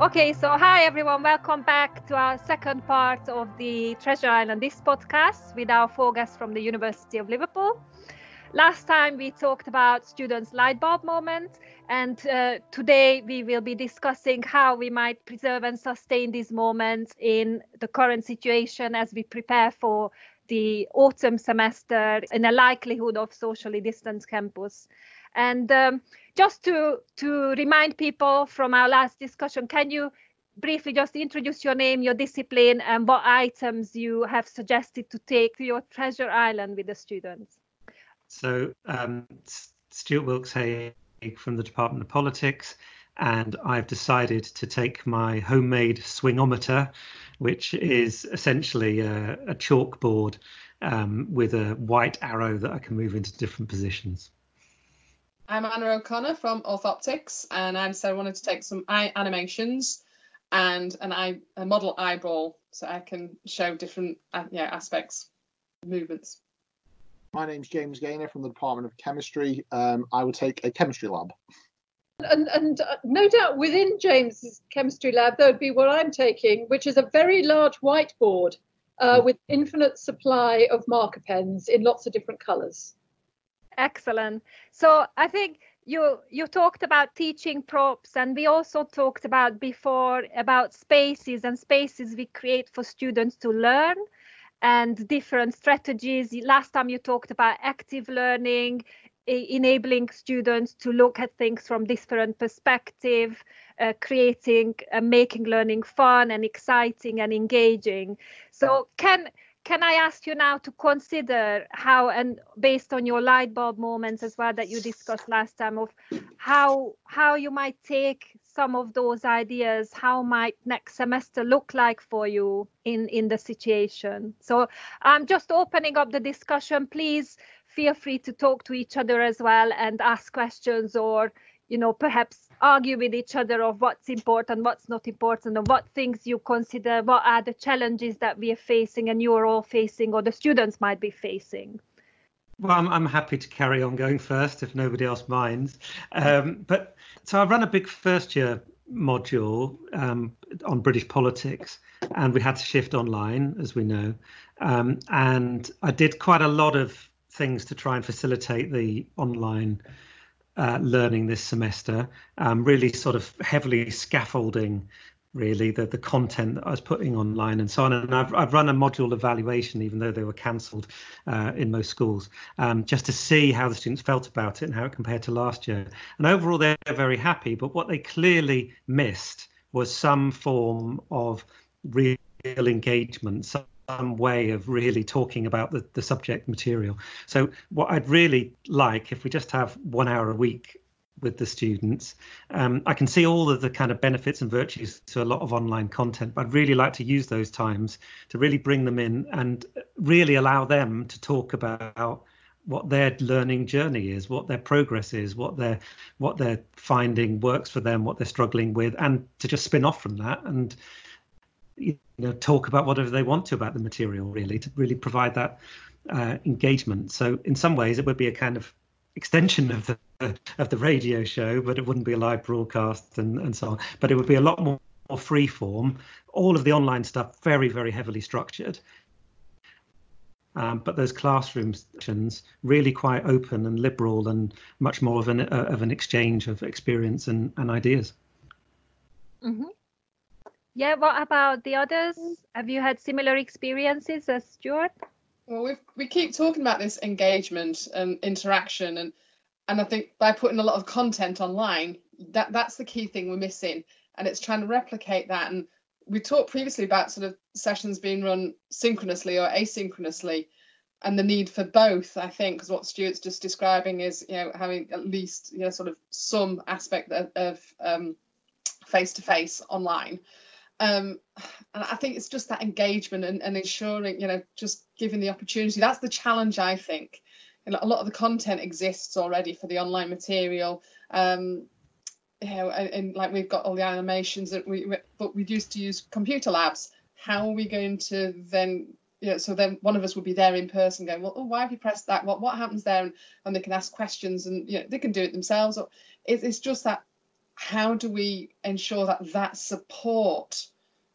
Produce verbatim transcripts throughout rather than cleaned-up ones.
Okay, so hi everyone, welcome back to our second part of the Treasure Island This podcast with our four guests from the University of Liverpool. Last time we talked about students' light bulb moment, and uh, today we will be discussing how we might preserve and sustain these moments in the current situation as we prepare for the autumn semester in a likelihood of socially distanced campus. And um, just to to remind people from our last discussion, can you briefly just introduce your name, your discipline, and what items you have suggested to take to your Treasure Island with the students? So, um, Stuart Wilkes Haig from the Department of Politics, and I've decided to take my homemade swingometer, which is essentially a, a chalkboard um, with a white arrow that I can move into different positions. I'm Anna O'Connor from Orthoptics, and I said I wanted to take some eye animations and an eye, a model eyeball, so I can show different uh, yeah, aspects, movements. My name's James Gaynor from the Department of Chemistry. Um, I will take a chemistry lab. And, and uh, no doubt within James's chemistry lab, there would be what I'm taking, which is a very large whiteboard uh, with infinite supply of marker pens in lots of different colours. Excellent. So I think you you talked about teaching props, and we also talked about before about spaces and spaces we create for students to learn and different strategies. Last time you talked about active learning, e- enabling students to look at things from different perspective, uh, creating and uh, making learning fun and exciting and engaging. So can Can I ask you now to consider how, and based on your light bulb moments as well that you discussed last time, of how how you might take some of those ideas, how might next semester look like for you in, in the situation? So I'm just opening up the discussion. Please feel free to talk to each other as well and ask questions, or you know, perhaps argue with each other of what's important, what's not important, and what things you consider, what are the challenges that we are facing and you're all facing or the students might be facing. Well, I'm, I'm happy to carry on going first if nobody else minds. Um, but so I run a big first year module um, on British politics, and we had to shift online, as we know. Um, and I did quite a lot of things to try and facilitate the online Uh, learning this semester, um, really sort of heavily scaffolding really the, the content that I was putting online and so on. And I've, I've run a module evaluation, even though they were cancelled uh, in most schools, um, just to see how the students felt about it and how it compared to last year. And overall, they're very happy. But what they clearly missed was some form of real engagement, some, some way of really talking about the, the subject material. So what I'd really like, if we just have one hour a week with the students, um, I can see all of the kind of benefits and virtues to a lot of online content, but I'd really like to use those times to really bring them in and really allow them to talk about what their learning journey is, what their progress is, what they're what they're finding works for them, what they're struggling with, and to just spin off from that and you know, talk about whatever they want to about the material, really, to really provide that uh, engagement. So in some ways it would be a kind of extension of the of the radio show, but it wouldn't be a live broadcast and, and so on. But it would be a lot more, more free form. All of the online stuff, very, very heavily structured. Um, but those classroom sessions really quite open and liberal and much more of an, uh, of an exchange of experience and, and ideas. Mm-hmm. Yeah, what about the others? Have you had similar experiences as Stuart? Well, we we keep talking about this engagement and interaction, and and I think by putting a lot of content online, that that's the key thing we're missing, and it's trying to replicate that. And we talked previously about sort of sessions being run synchronously or asynchronously, and the need for both. I think because what Stuart's just describing is you know having at least you know sort of some aspect of, of um, face-to-face online. Um, and I think it's just that engagement and, and ensuring, you know, just giving the opportunity. That's the challenge, I think. And a lot of the content exists already for the online material. Um, you know, and, and like we've got all the animations that we, but we used to use computer labs. How are we going to then, you know, so then one of us will be there in person going, well, oh, why have you pressed that? What what happens there? And, and they can ask questions, and you know, they can do it themselves. Or it, it's just that how do we ensure that that support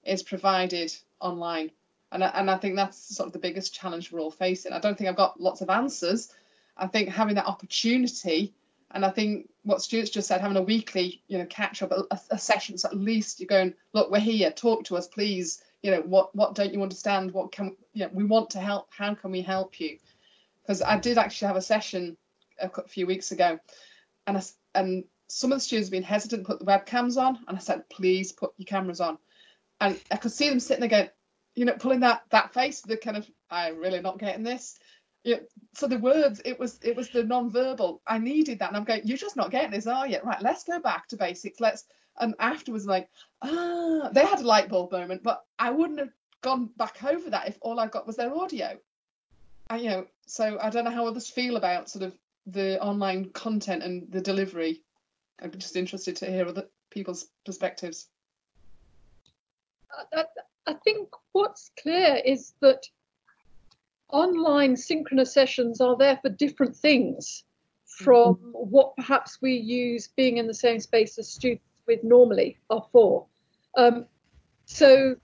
is provided online? And I, and I think that's sort of the biggest challenge we're all facing. I don't think I've got lots of answers. I think having that opportunity, and I think what Stuart's just said, having a weekly, you know, catch up, a, a session, so at least you're going, look, we're here, talk to us, please. You know, what what don't you understand? What can, you know, we want to help. How can we help you? Because I did actually have a session a few weeks ago, and I, and some of the students have been hesitant to put the webcams on, and I said, please put your cameras on. And I could see them sitting there going, you know, pulling that that face, the kind of, I'm really not getting this. You know, so the words, it was it was the non-verbal. I needed that, and I'm going, you're just not getting this, are you? Right, let's go back to basics. Let's. And afterwards, like, ah, they had a light bulb moment, but I wouldn't have gone back over that if all I got was their audio. And, you know, so I don't know how others feel about sort of the online content and the delivery. I'm just interested to hear other people's perspectives. I, I think what's clear is that online synchronous sessions are there for different things from mm-hmm. what perhaps we use being in the same space as students with normally are for. Um, so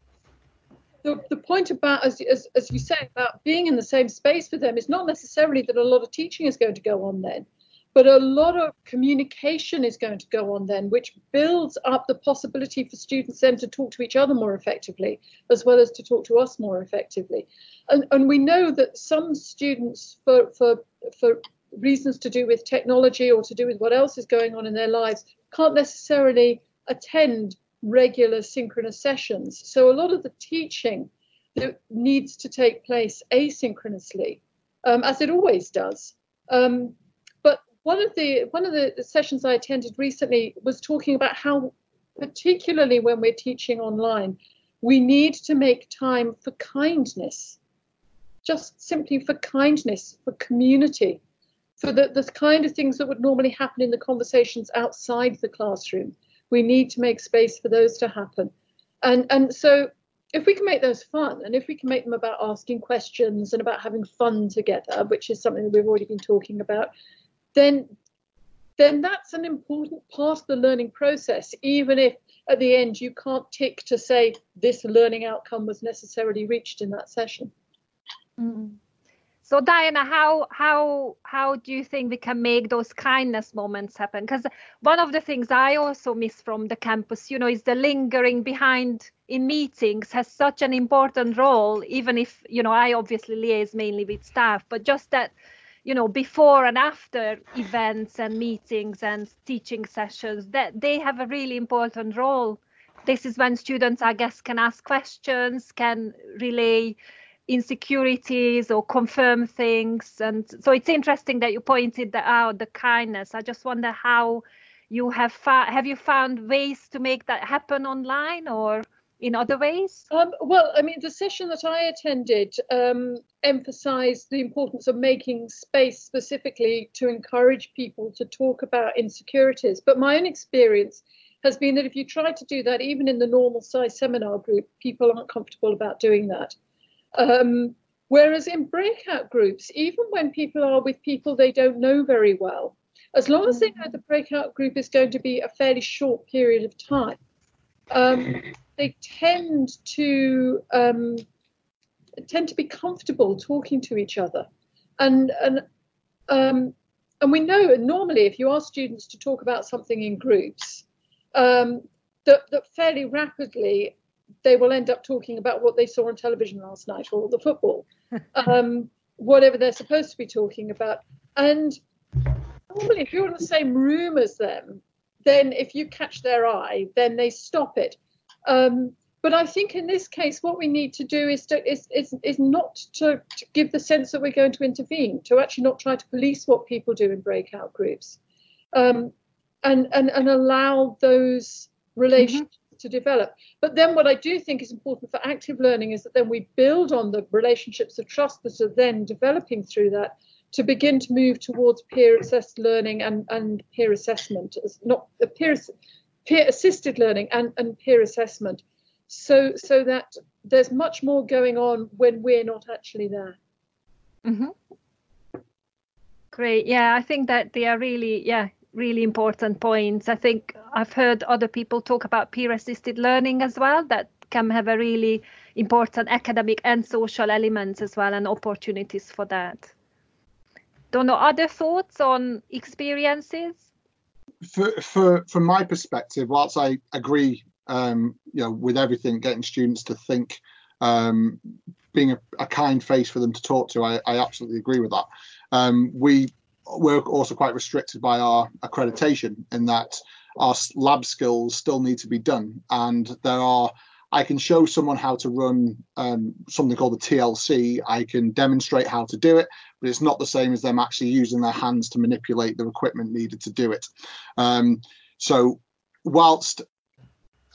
the, the point about, as, as, as you say, about being in the same space with them is not necessarily that a lot of teaching is going to go on then, but a lot of communication is going to go on then, which builds up the possibility for students then to talk to each other more effectively, as well as to talk to us more effectively. And, and we know that some students, for, for, for reasons to do with technology or to do with what else is going on in their lives, can't necessarily attend regular synchronous sessions. So a lot of the teaching that needs to take place asynchronously, um, as it always does. Um, but one of the one of the sessions I attended recently was talking about how, particularly when we're teaching online, we need to make time for kindness, just simply for kindness, for community. For the, the kind of things that would normally happen in the conversations outside the classroom, we need to make space for those to happen. And, and so if we can make those fun, and if we can make them about asking questions and about having fun together, which is something that we've already been talking about, then, then that's an important part of the learning process, even if at the end you can't tick to say this learning outcome was necessarily reached in that session. Mm. So Diana, how how how do you think we can make those kindness moments happen? Because one of the things I also miss from the campus, you know, is the lingering behind in meetings has such an important role, even if, you know, I obviously liaise mainly with staff, but just that, you know, before and after events and meetings and teaching sessions, that they have a really important role. This is when students, I guess, can ask questions, can relay insecurities or confirm things. And so it's interesting that you pointed out the kindness. I just wonder how you have found, have you found ways to make that happen online or in other ways? Um, well, I mean, the session that I attended um, emphasized the importance of making space specifically to encourage people to talk about insecurities. But my own experience has been that if you try to do that, even in the normal size seminar group, people aren't comfortable about doing that. Um, whereas in breakout groups, even when people are with people they don't know very well, as long as they know the breakout group is going to be a fairly short period of time, um, they tend to um, tend to be comfortable talking to each other. And and um, and we know normally if you ask students to talk about something in groups, um, that, that fairly rapidly they will end up talking about what they saw on television last night or the football, um, whatever they're supposed to be talking about. And normally if you're in the same room as them, then if you catch their eye, then they stop it. Um, but I think in this case, what we need to do is to, is, is, is not to, to give the sense that we're going to intervene, to actually not try to police what people do in breakout groups, um, and, and, and allow those relationships mm-hmm. to develop. But then what I do think is important for active learning is that then we build on the relationships of trust that are then developing through that to begin to move towards peer assessed learning and, and peer assessment, not peer, peer assisted learning and, and peer assessment. So, so that there's much more going on when we're not actually there. Mm-hmm. Great. Yeah, I think that they are really, yeah, really important points. I think I've heard other people talk about peer-assisted learning as well, that can have a really important academic and social elements as well, and opportunities for that. Don't know, other thoughts on experiences? For, for, from my perspective, whilst I agree um, you know, with everything, getting students to think, um, being a, a kind face for them to talk to, I, I absolutely agree with that. Um, we, we're also quite restricted by our accreditation in that our lab skills still need to be done. And there are, I can show someone how to run um, something called the T L C. I can demonstrate how to do it, but it's not the same as them actually using their hands to manipulate the equipment needed to do it. Um, so whilst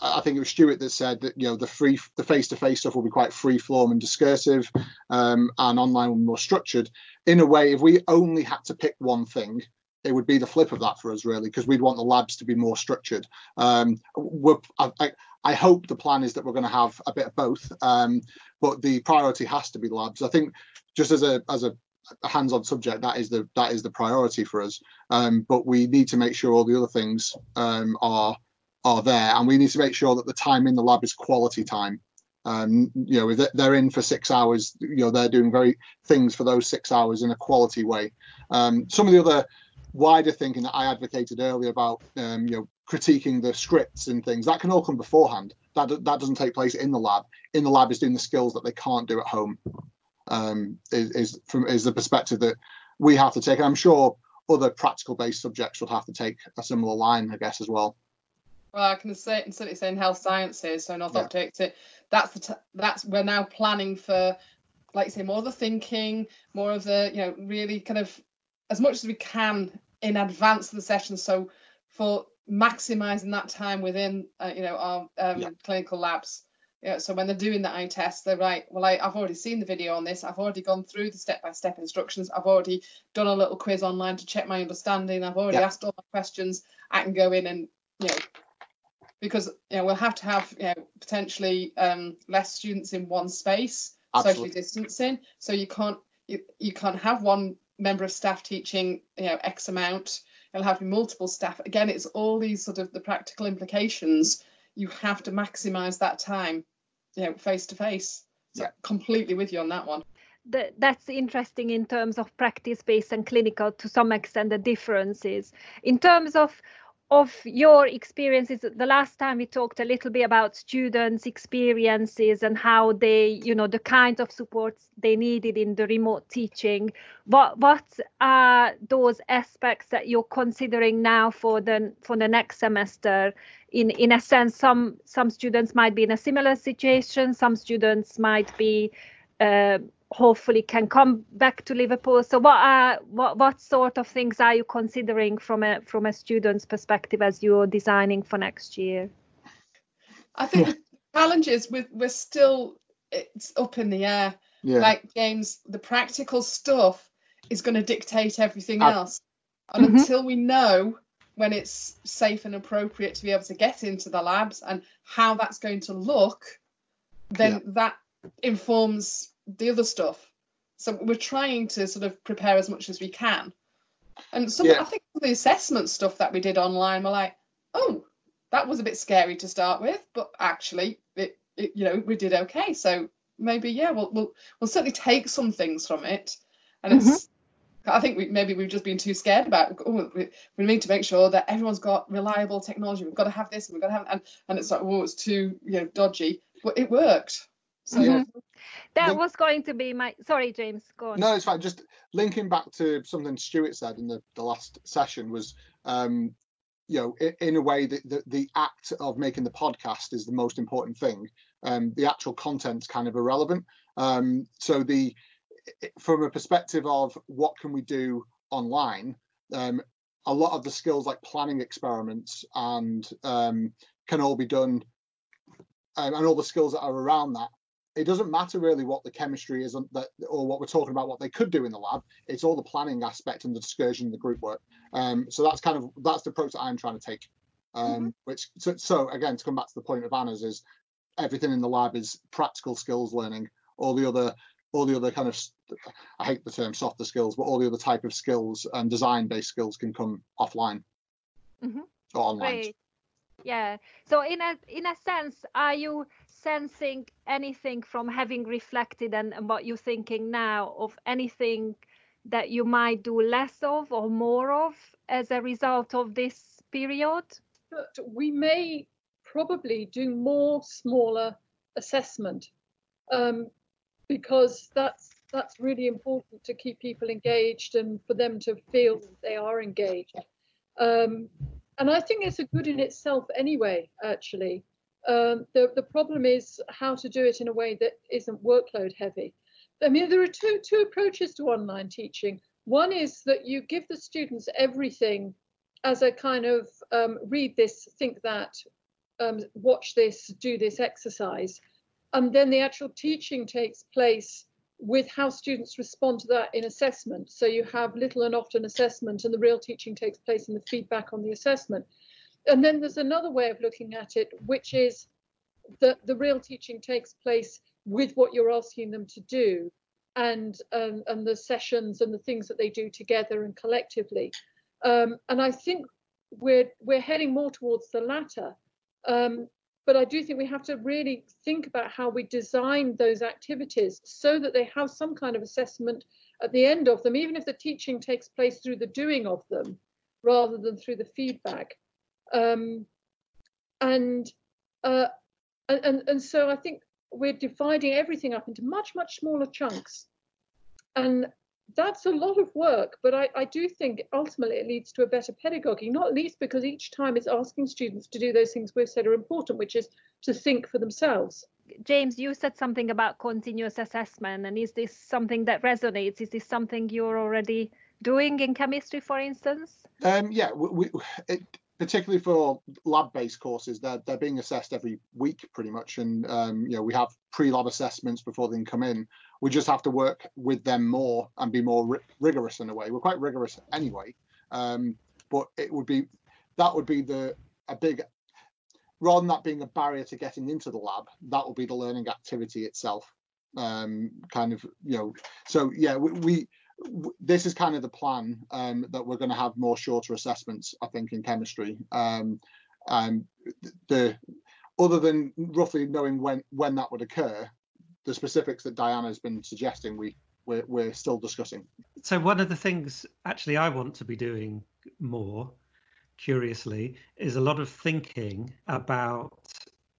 I think it was Stuart that said that, you know, the free, the face-to-face stuff will be quite free-form and discursive, um, and online will be more structured. In a way, if we only had to pick one thing, it would be the flip of that for us, really, because we'd want the labs to be more structured. Um, we're, I, I, I hope the plan is that we're going to have a bit of both, um, but the priority has to be labs. I think just as a as a, a hands-on subject, that is the that is the priority for us. Um, but we need to make sure all the other things um, are are there, and we need to make sure that the time in the lab is quality time. Um, you know, if they're in for six hours, you know, they're doing very things for those six hours in a quality way. Um, some of the other wider thinking that I advocated earlier about um, you know, critiquing the scripts and things, that can all come beforehand. That that doesn't take place in the lab. In the lab is doing the skills that they can't do at home. Um, is, is from is the perspective that we have to take. I'm sure other practical based subjects would have to take a similar line, I guess, as well. Well, I can certainly say in health sciences, so North yeah. Optics, it, that's the t- that's we're now planning for, like, say, more of the thinking, more of the, you know, really kind of as much as we can in advance of the session, so for maximising that time within, uh, you know, our um, yeah. clinical labs. Yeah. So when they're doing the eye test, they're right, well, I, I've already seen the video on this. I've already gone through the step-by-step instructions. I've already done a little quiz online to check my understanding. I've already yeah. asked all my questions. I can go in and, you know, because, you know, we'll have to have, you know, potentially um, less students in one space, Absolutely. Socially distancing. So you can't you, you can't have one member of staff teaching, you know, X amount. It'll have to be multiple staff. Again, it's all these sort of the practical implications. You have to maximise that time, you know, face to face. So yeah. completely with you on that one. The, that's interesting in terms of practice-based and clinical, to some extent, the differences. In terms of of your experiences, the last time we talked a little bit about students' experiences and how they, you know, the kind of supports they needed in the remote teaching. What what are those aspects that you're considering now for the for the next semester? In in a sense, some some students might be in a similar situation. Some students might be, uh, hopefully, can come back to Liverpool. So what are what what sort of things are you considering from a from a student's perspective as you're designing for next year? I think yeah. the challenge is we're, we're still, it's up in the air. Yeah. Like James, the practical stuff is going to dictate everything I, else. And mm-hmm. until we know when it's safe and appropriate to be able to get into the labs and how that's going to look, then yeah. that informs the other stuff. So we're trying to sort of prepare as much as we can, and some yeah. I think the assessment stuff that we did online were like, oh, that was a bit scary to start with, but actually it, it you know, we did okay. So maybe yeah we'll we'll, we'll certainly take some things from it, and mm-hmm. it's I think we maybe we've just been too scared about oh, we, we need to make sure that everyone's got reliable technology, we've got to have this and we've got to have and, and it's like, oh, it's too, you know, dodgy, but it worked. So yeah. that Link- was going to be my sorry James go on. No, it's fine. Just linking back to something Stuart said in the, the last session was um you know, in, in a way that the, the act of making the podcast is the most important thing. Um the actual content's kind of irrelevant. Um so the from a perspective of what can we do online, um a lot of the skills like planning experiments and um can all be done, um, and all the skills that are around that. It doesn't matter really what the chemistry is that, or what we're talking about, what they could do in the lab. It's all the planning aspect and the discursion, the group work. Um, so that's kind of that's the approach that I'm trying to take. Um, mm-hmm. Which so, so again, to come back to the point of Anna's, is everything in the lab is practical skills learning. All the other all the other kind of, I hate the term softer skills, but all the other type of skills and design based skills can come offline. Mm-hmm. Or online. Great. Yeah. So in a in a sense, are you sensing anything from having reflected and, and what you're thinking now of anything that you might do less of or more of as a result of this period? But we may probably do more smaller assessment um, because that's that's really important to keep people engaged and for them to feel that they are engaged. Um, and I think it's a good in itself anyway, actually. Um, the, the problem is how to do it in a way that isn't workload heavy. I mean, there are two, two approaches to online teaching. One is that you give the students everything as a kind of um, read this, think that, um, watch this, do this exercise. And then the actual teaching takes place with how students respond to that in assessment. So you have little and often assessment, and the real teaching takes place in the feedback on the assessment. And then there's another way of looking at it, which is that the real teaching takes place with what you're asking them to do, and um, and the sessions and the things that they do together and collectively. Um, and I think we're we're heading more towards the latter. Um, But I do think we have to really think about how we design those activities so that they have some kind of assessment at the end of them, even if the teaching takes place through the doing of them rather than through the feedback. Um, and, uh, and, and so I think we're dividing everything up into much, much smaller chunks. And that's a lot of work, but I, I do think ultimately it leads to a better pedagogy, not least because each time it's asking students to do those things we've said are important, which is to think for themselves. James, you said something about continuous assessment, and is this something that resonates? Is this something you're already doing in chemistry, for instance? Um, yeah, we, we, it, particularly for lab-based courses, they're, they're being assessed every week pretty much, and um, you know, we have pre-lab assessments before they can come in. We just have to work with them more and be more ri- rigorous in a way. We're quite rigorous anyway, um, but it would be that would be the a big rather than that being a barrier to getting into the lab. That will be the learning activity itself, um, kind of you know. So yeah, we, we w- this is kind of the plan um, that we're going to have more shorter assessments, I think, in chemistry. Um, and the other than roughly knowing when when that would occur. The specifics that Diana's been suggesting, we, we're, we're still discussing. So one of the things actually I want to be doing more, curiously, is a lot of thinking about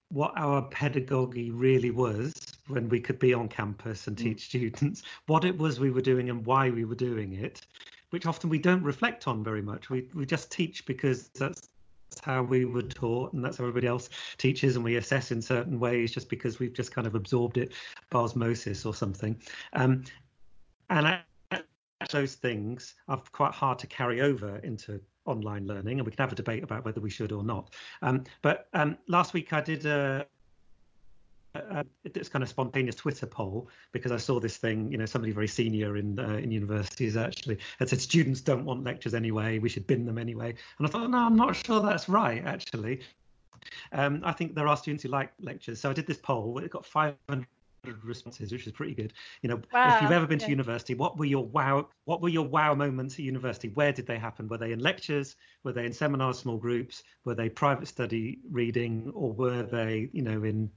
what our pedagogy really was when we could be on campus and mm. teach students, what it was we were doing and why we were doing it, which often we don't reflect on very much. We we just teach because that's how we were taught, and that's how everybody else teaches, and we assess in certain ways just because we've just kind of absorbed it by osmosis or something. Um, and I, those things are quite hard to carry over into online learning, and we can have a debate about whether we should or not. Um, but um, last week I did a, a, this kind of spontaneous Twitter poll because I saw this thing, you know, somebody very senior in uh, in universities actually had said students don't want lectures anyway, we should bin them anyway. And I thought, no, I'm not sure that's right, actually. Um, I think there are students who like lectures. So I did this poll, it got five hundred responses, which is pretty good. You know, wow, if you've ever been okay. to university, what were your wow, what were your wow moments at university? Where did they happen? Were they in lectures? Were they in seminars, small groups? Were they private study reading? Or were they, you know, in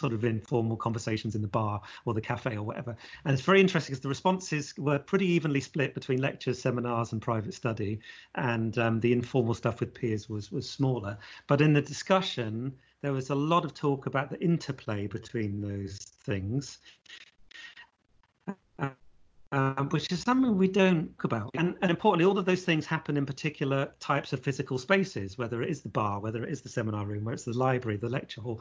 sort of informal conversations in the bar or the cafe or whatever? And it's very interesting because the responses were pretty evenly split between lectures, seminars and private study, and um, the informal stuff with peers was was smaller. But in the discussion there was a lot of talk about the interplay between those things, Um, which is something we don't talk about. And, and importantly, all of those things happen in particular types of physical spaces, whether it is the bar, whether it is the seminar room, whether it's the library, the lecture hall.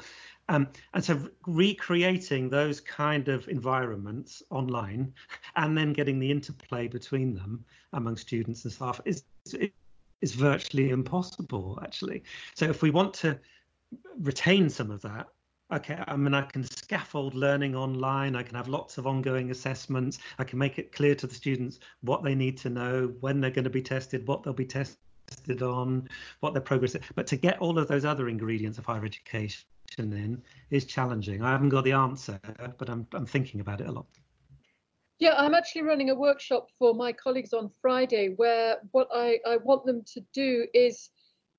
Um, and so recreating those kind of environments online and then getting the interplay between them among students and staff is is virtually impossible, actually. So if we want to retain some of that, okay, I mean, I can scaffold learning online, I can have lots of ongoing assessments, I can make it clear to the students what they need to know, when they're going to be tested, what they'll be tested on, what their progress is. But to get all of those other ingredients of higher education in is challenging. I haven't got the answer, but I'm I'm thinking about it a lot. Yeah, I'm actually running a workshop for my colleagues on Friday where what I, I want them to do is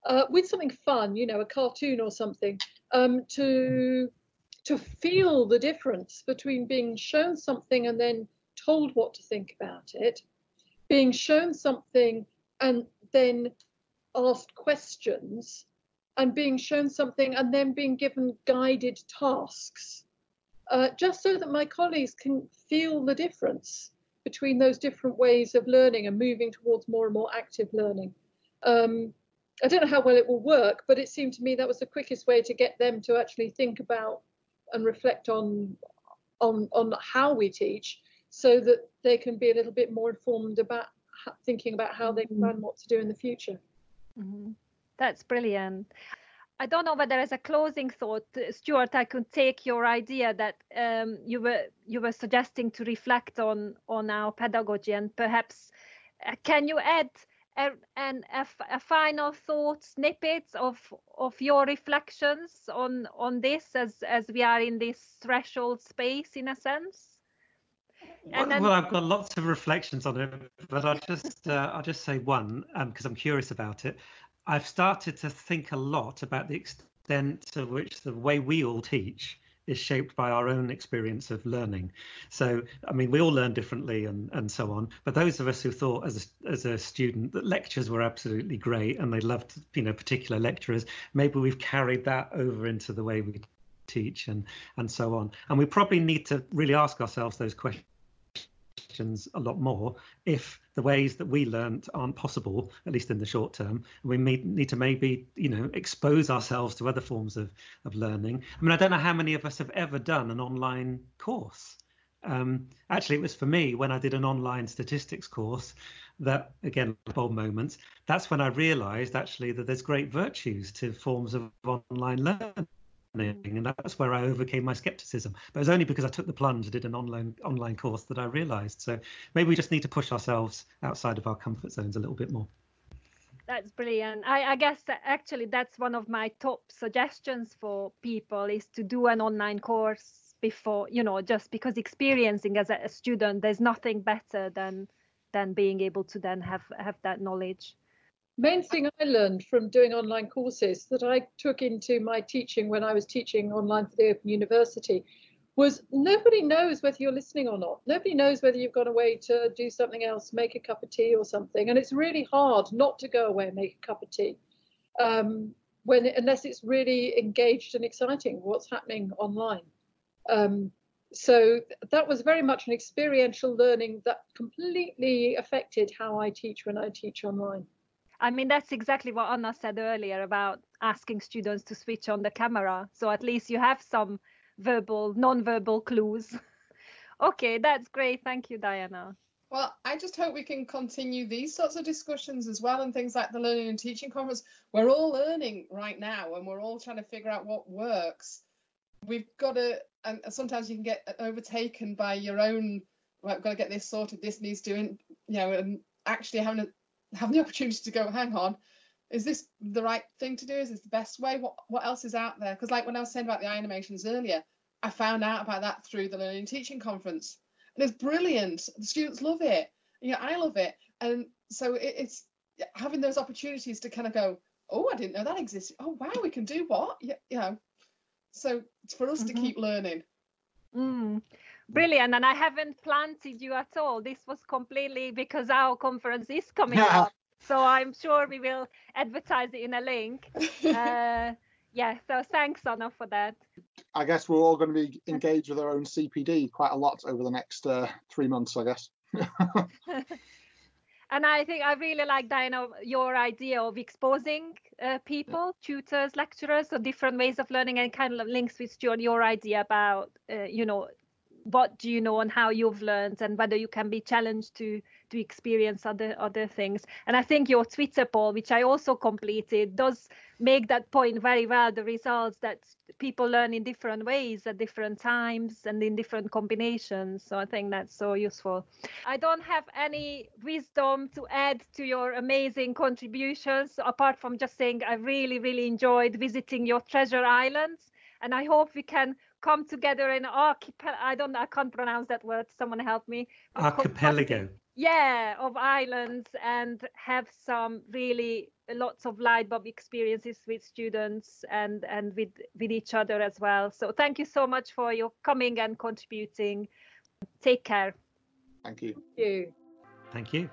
uh, with something fun, you know, a cartoon or something, um, to to feel the difference between being shown something and then told what to think about it, being shown something and then asked questions, and being shown something and then being given guided tasks, uh, just so that my colleagues can feel the difference between those different ways of learning and moving towards more and more active learning. Um, I don't know how well it will work, but it seemed to me that was the quickest way to get them to actually think about and reflect on, on, on how we teach, so that they can be a little bit more informed about thinking about how they plan what to do in the future. Mm-hmm. That's brilliant. I don't know whether as a closing thought, Stuart, I could take your idea that um, you were you were suggesting to reflect on on our pedagogy, and perhaps uh, can you add a, an, a, a final thought, snippets of of your reflections on on this as as we are in this threshold space in a sense? And well, well, I've got lots of reflections on it, but I'll just uh, I'll just say one, because um, I'm curious about it. I've started to think a lot about the extent to which the way we all teach is shaped by our own experience of learning. So, I mean, we all learn differently and, and so on. But those of us who thought as a, as a student that lectures were absolutely great and they loved, you know, particular lecturers, maybe we've carried that over into the way we teach and and so on. And we probably need to really ask ourselves those questions a lot more if the ways that we learnt aren't possible, at least in the short term. We may, need to maybe, you know, expose ourselves to other forms of, of learning. I mean, I don't know how many of us have ever done an online course. Um, actually, it was for me when I did an online statistics course that, again, bold moments, that's when I realised actually that there's great virtues to forms of online learning. And that's where I overcame my skepticism. But it was only because I took the plunge and did an online online course that I realised. So maybe we just need to push ourselves outside of our comfort zones a little bit more. That's brilliant. I, I guess that actually that's one of my top suggestions for people is to do an online course before, you know, just because experiencing as a, a student, there's nothing better than than being able to then have, have that knowledge. Main thing I learned from doing online courses that I took into my teaching when I was teaching online for the Open University was nobody knows whether you're listening or not. Nobody knows whether you've gone away to do something else, make a cup of tea or something. And it's really hard not to go away and make a cup of tea um, when unless it's really engaged and exciting what's happening online. Um, so that was very much an experiential learning that completely affected how I teach when I teach online. I mean, that's exactly what Anna said earlier about asking students to switch on the camera. So at least you have some verbal, non-verbal clues. OK, that's great. Thank you, Diana. Well, I just hope we can continue these sorts of discussions as well, and things like the Learning and Teaching Conference. We're all learning right now and we're all trying to figure out what works. We've got to, and sometimes you can get overtaken by your own, well, I've got to get this sorted, this needs doing, you know, and actually having a have the opportunity to go, hang on, is this the right thing to do? Is this the best way? What what else is out there? Because like when I was saying about the eye animations earlier, I found out about that through the Learning and Teaching Conference. And it's brilliant. The students love it. You know, I love it. And so it, it's having those opportunities to kind of go, oh, I didn't know that existed. Oh, wow, we can do what? You, you know, so it's for us mm-hmm. to keep learning. Mm. Brilliant, and I haven't planted you at all. This was completely because our conference is coming yeah. up, so I'm sure we will advertise it in a link. Uh, yeah, so thanks, Anna, for that. I guess we're all going to be engaged with our own C P D quite a lot over the next uh, three months, I guess. And I think I really like, Diana, your idea of exposing uh, people, tutors, lecturers, so different ways of learning, and kind of links with Stuart, your idea about, uh, you know, what do you know and how you've learned and whether you can be challenged to to experience other other things. And I think your Twitter poll, which I also completed, does make that point very well, the results that people learn in different ways at different times and in different combinations. So I think that's so useful. I don't have any wisdom to add to your amazing contributions, apart from just saying I really, really enjoyed visiting your Treasure Island. And I hope we can come together in archipelago. I don't know, I can't pronounce that word. Someone help me. Archipelago. yeah, of islands, and have some really lots of light bulb experiences with students and, and with, with each other as well. So thank you so much for your coming and contributing. Take care. Thank you. Thank you. Thank you.